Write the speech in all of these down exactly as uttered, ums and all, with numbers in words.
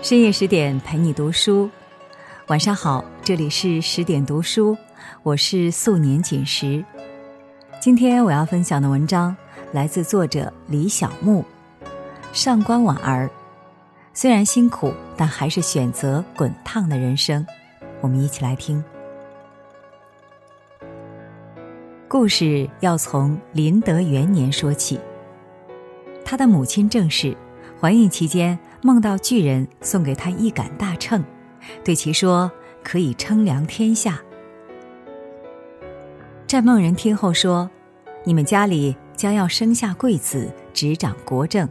深夜十点陪你读书，晚上好，这里是十点读书，我是素年锦时。今天我要分享的文章来自作者李小牧，上官婉儿，虽然辛苦，但还是选择滚烫的人生。我们一起来听。故事要从麟德元年说起，他的母亲郑氏怀孕期间梦到巨人送给他一杆大秤，对其说可以称量天下。占梦人听后说，你们家里将要生下贵子，执掌国政。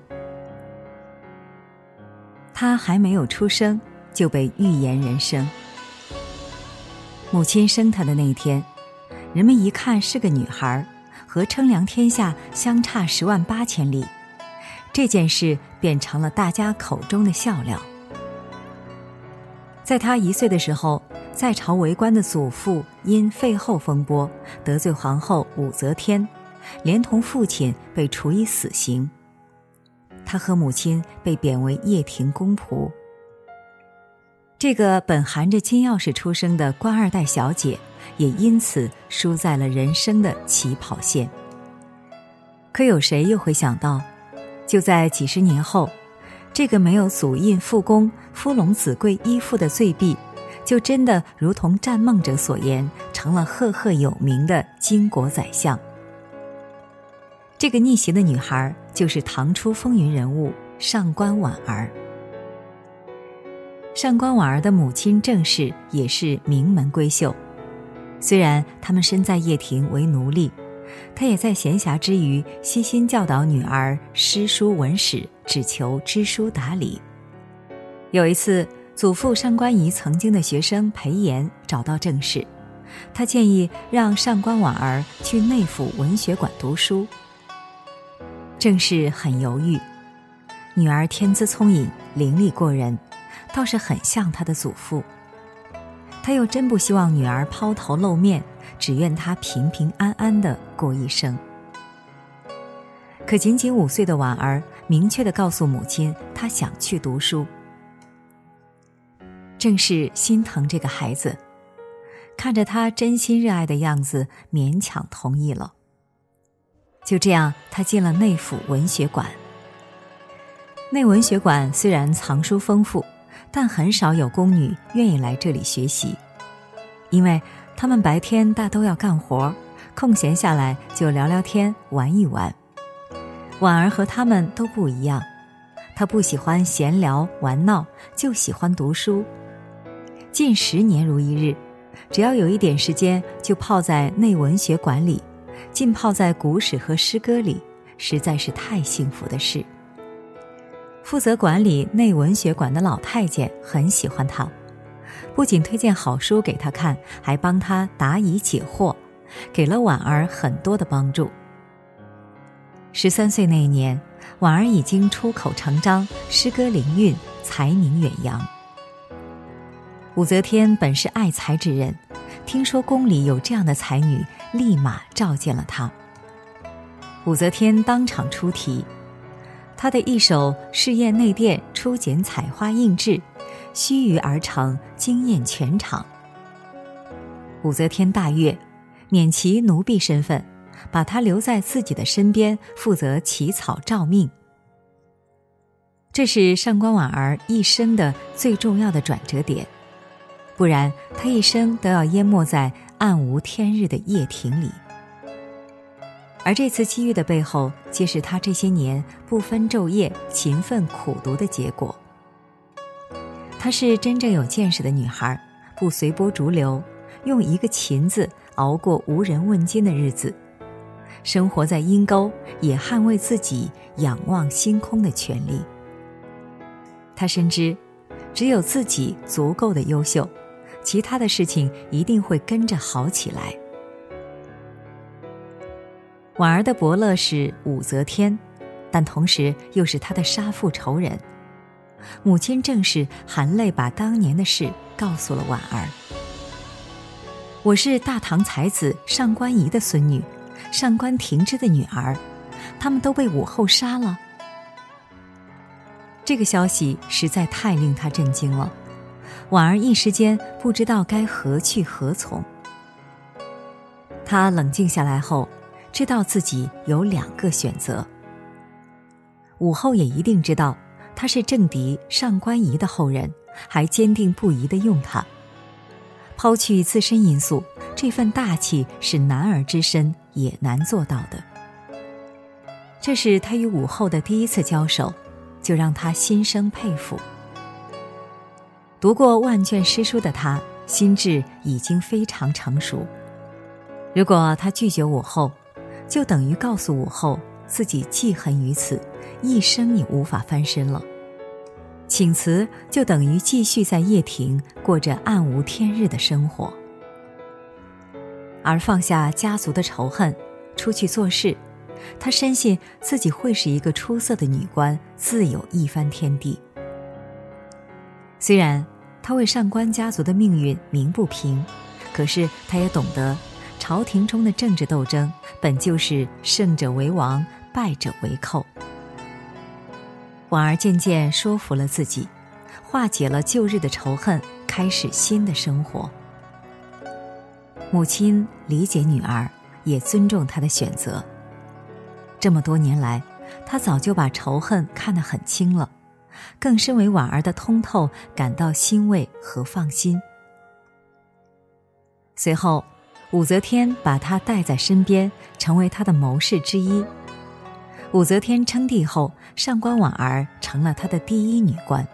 他还没有出生就被预言人生。母亲生他的那天，人们一看是个女孩，和称量天下相差十万八千里，这件事便成了大家口中的笑料。在他一岁的时候，在朝为官的祖父因废后风波得罪皇后武则天，连同父亲被处以死刑，他和母亲被贬为掖庭公仆。这个本含着金钥匙出生的官二代小姐，也因此输在了人生的起跑线。可有谁又会想到，就在几十年后，这个没有祖印父功、夫龙子贵依附的罪婢，就真的如同占梦者所言，成了赫赫有名的金国宰相。这个逆袭的女孩就是唐初风云人物上官婉儿。上官婉儿的母亲郑氏也是名门闺秀，虽然他们身在掖庭为奴隶，她也在闲暇之余悉心教导女儿诗书文史，只求知书达理。有一次，祖父上官仪曾经的学生裴炎找到郑氏，他建议让上官婉儿去内府文学馆读书。郑氏很犹豫，女儿天资聪颖，伶俐过人，倒是很像她的祖父。他又真不希望女儿抛头露面，只愿她平平安安地过一生。可仅仅五岁的婉儿明确地告诉母亲，她想去读书。正是心疼这个孩子，看着她真心热爱的样子，勉强同意了。就这样，她进了内府文学馆。内文学馆虽然藏书丰富，但很少有宫女愿意来这里学习，因为她们白天大都要干活，空闲下来就聊聊天玩一玩。婉儿和她们都不一样，她不喜欢闲聊玩闹，就喜欢读书。近十年如一日，只要有一点时间就泡在内文学馆里，浸泡在古史和诗歌里，实在是太幸福的事。负责管理内文学馆的老太监很喜欢他，不仅推荐好书给他看，还帮他答疑解惑，给了婉儿很多的帮助。十三岁那一年，婉儿已经出口成章，诗歌灵韵，才名远扬。武则天本是爱才之人，听说宫里有这样的才女，立马召见了她。武则天当场出题，他的一首《试验内殿》初剪采花印制，须臾而成，惊艳全场。武则天大悦，免其奴婢身份，把他留在自己的身边，负责起草诏命。这是上官婉儿一生的最重要的转折点，不然他一生都要淹没在暗无天日的掖庭里。而这次机遇的背后，皆是他这些年不分昼夜勤奋苦读的结果。她是真正有见识的女孩，不随波逐流，用一个勤字熬过无人问津的日子，生活在阴沟，也捍卫自己仰望星空的权利。她深知，只有自己足够的优秀，其他的事情一定会跟着好起来。婉儿的伯乐是武则天，但同时又是她的杀父仇人。母亲郑氏含泪把当年的事告诉了婉儿。我是大唐才子上官仪的孙女，上官庭之的女儿，他们都被武后杀了。这个消息实在太令他震惊了，婉儿一时间不知道该何去何从。他冷静下来后，知道自己有两个选择。武后也一定知道他是政敌上官仪的后人，还坚定不移地用他。抛去自身因素，这份大气是男儿之身也难做到的。这是他与武后的第一次交手，就让他心生佩服。读过万卷诗书的他，心智已经非常成熟。如果他拒绝武后，就等于告诉武后自己记恨于此，一生也无法翻身了。请辞就等于继续在掖庭过着暗无天日的生活。而放下家族的仇恨，出去做事，她深信自己会是一个出色的女官，自有一番天地。虽然她为上官家族的命运鸣不平，可是她也懂得朝廷中的政治斗争本就是胜者为王，败者为寇。婉儿渐渐说服了自己，化解了旧日的仇恨，开始新的生活。母亲理解女儿，也尊重她的选择。这么多年来，她早就把仇恨看得很轻了，更深为婉儿的通透感到欣慰和放心。随后武则天把他带在身边，成为他的谋士之一。武则天称帝后，上官婉儿成了他的第一女官。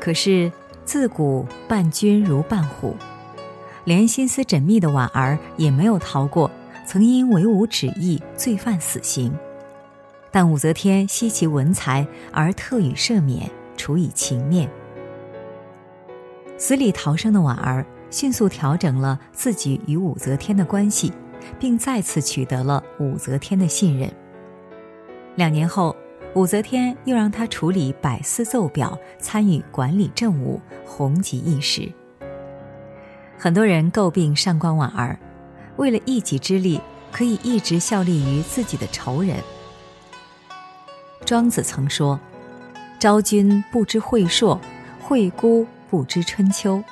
可是自古伴君如伴虎，连心思缜密的婉儿也没有逃过曾因违武旨意罪犯死刑，但武则天惜其文才而特予赦免，处以情面。死里逃生的婉儿迅速调整了自己与武则天的关系，并再次取得了武则天的信任。两年后，武则天又让他处理百司奏表，参与管理政务，红极一时。很多人诟病上官婉儿，为了一己之力，可以一直效力于自己的仇人。庄子曾说：“昭君不知惠朔，惠姑不知春秋。”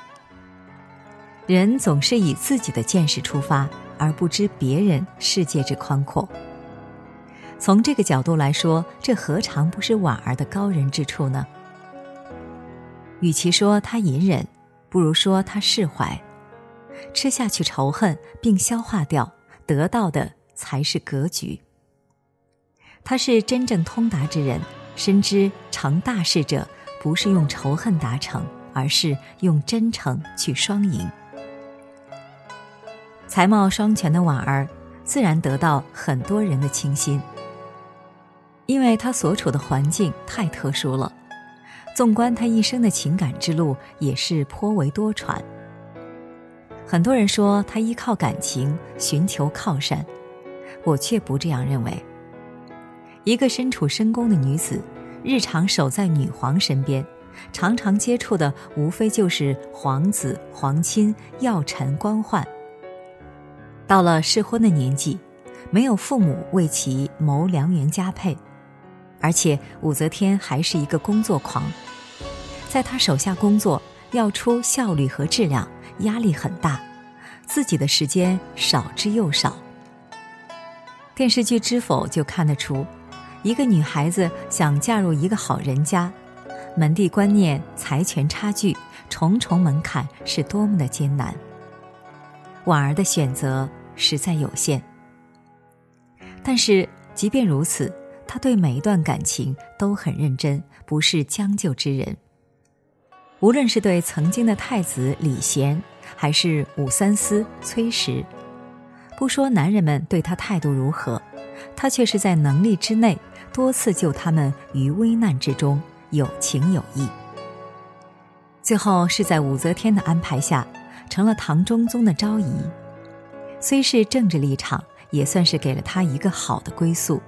人总是以自己的见识出发，而不知别人世界之宽阔。从这个角度来说，这何尝不是婉儿的高人之处呢？与其说她隐忍，不如说她释怀。吃下去仇恨并消化掉，得到的才是格局。她是真正通达之人，深知成大事者不是用仇恨达成，而是用真诚去双赢。才貌双全的婉儿自然得到很多人的倾心，因为她所处的环境太特殊了，纵观她一生的情感之路也是颇为多舛。很多人说她依靠感情寻求靠山，我却不这样认为。一个身处深宫的女子，日常守在女皇身边，常常接触的无非就是皇子、皇亲、要臣、官宦。到了适婚的年纪，没有父母为其谋良缘佳配，而且武则天还是一个工作狂，在她手下工作要出效率和质量，压力很大，自己的时间少之又少。电视剧《知否》就看得出，一个女孩子想嫁入一个好人家，门第观念、财权差距、重重门槛是多么的艰难。婉儿的选择实在有限，但是即便如此，她对每一段感情都很认真，不是将就之人。无论是对曾经的太子李贤，还是武三思、崔实，不说男人们对她态度如何，她却是在能力之内多次救他们于危难之中，有情有义。最后是在武则天的安排下，成了唐中宗的昭仪，虽是政治立场，也算是给了他一个好的归宿。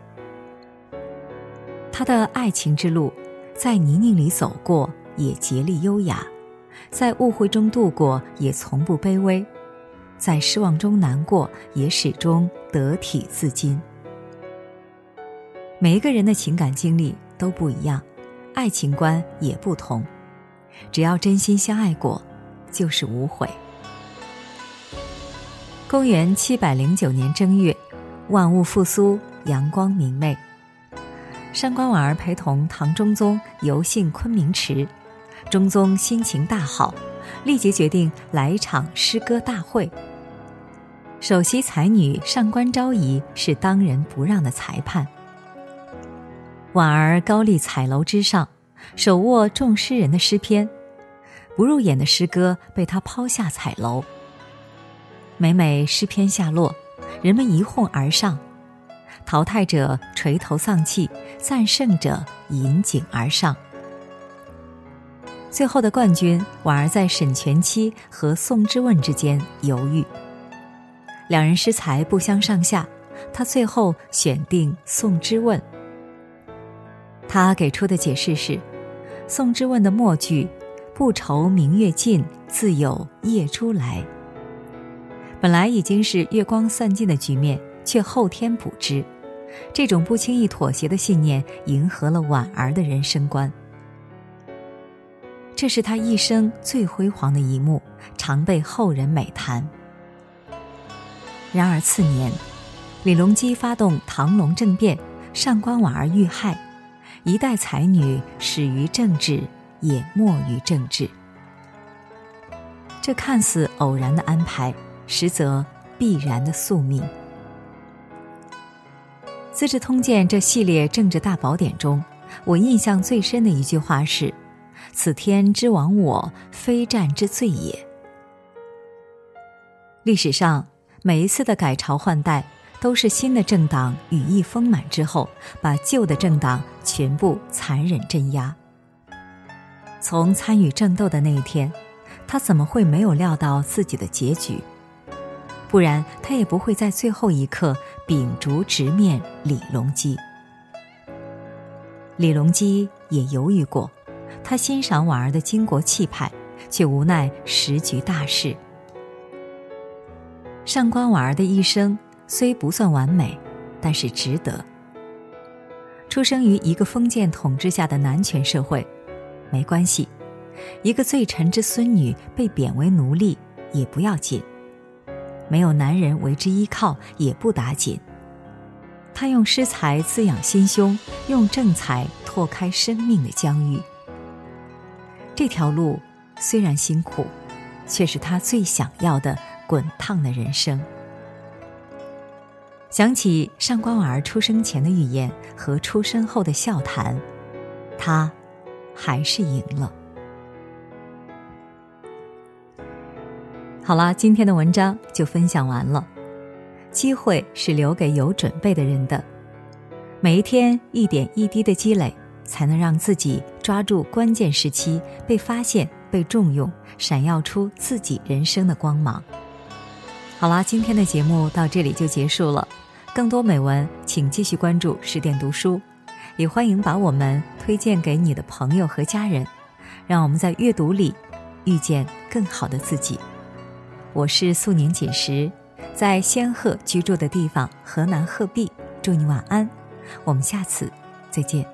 他的爱情之路，在泥泞里走过，也竭力优雅；在误会中度过，也从不卑微；在失望中难过，也始终得体自矜。每一个人的情感经历都不一样，爱情观也不同，只要真心相爱过，就是无悔。公元七百零九年正月，万物复苏，阳光明媚。上官婉儿陪同唐中宗游幸昆明池，中宗心情大好，立即决定来一场诗歌大会。首席才女上官昭仪是当仁不让的裁判。婉儿高立彩楼之上，手握众诗人的诗篇，不入眼的诗歌被她抛下彩楼。每每诗篇下落，人们一哄而上，淘汰者垂头丧气，赞胜者引颈而上。最后的冠军，婉儿在沈佺期和宋之问之间犹豫，两人诗才不相上下，他最后选定宋之问。他给出的解释是，宋之问的末句“不愁明月尽，自有夜珠来”，本来已经是月光散尽的局面，却后天补之。这种不轻易妥协的信念迎合了婉儿的人生观。这是他一生最辉煌的一幕，常被后人美谈。然而次年，李隆基发动唐隆政变，上官婉儿遇害，一代才女始于政治，也没于政治。这看似偶然的安排，实则必然的宿命。资治通鉴这系列政治大宝典中，我印象最深的一句话是：此天之亡我，非战之罪也。历史上每一次的改朝换代，都是新的政党羽翼丰满之后，把旧的政党全部残忍镇压。从参与争斗的那一天，他怎么会没有料到自己的结局？不然他也不会在最后一刻秉烛直面李隆基。李隆基也犹豫过，他欣赏婉儿的巾帼气派，却无奈时局大势。上官婉儿的一生虽不算完美，但是值得。出生于一个封建统治下的男权社会，没关系，一个罪臣之孙女被贬为奴隶也不要紧，没有男人为之依靠也不打紧。她用诗才滋养心胸，用政才拓开生命的疆域。这条路虽然辛苦，却是她最想要的滚烫的人生。想起上官婉儿出生前的预言和出生后的笑谈，她还是赢了。好啦，今天的文章就分享完了。机会是留给有准备的人的，每一天一点一滴的积累，才能让自己抓住关键时期，被发现，被重用，闪耀出自己人生的光芒。好啦，今天的节目到这里就结束了。更多美文请继续关注十点读书，也欢迎把我们推荐给你的朋友和家人，让我们在阅读里遇见更好的自己。我是素年锦时，在仙鹤居住的地方河南鹤壁，祝你晚安，我们下次再见。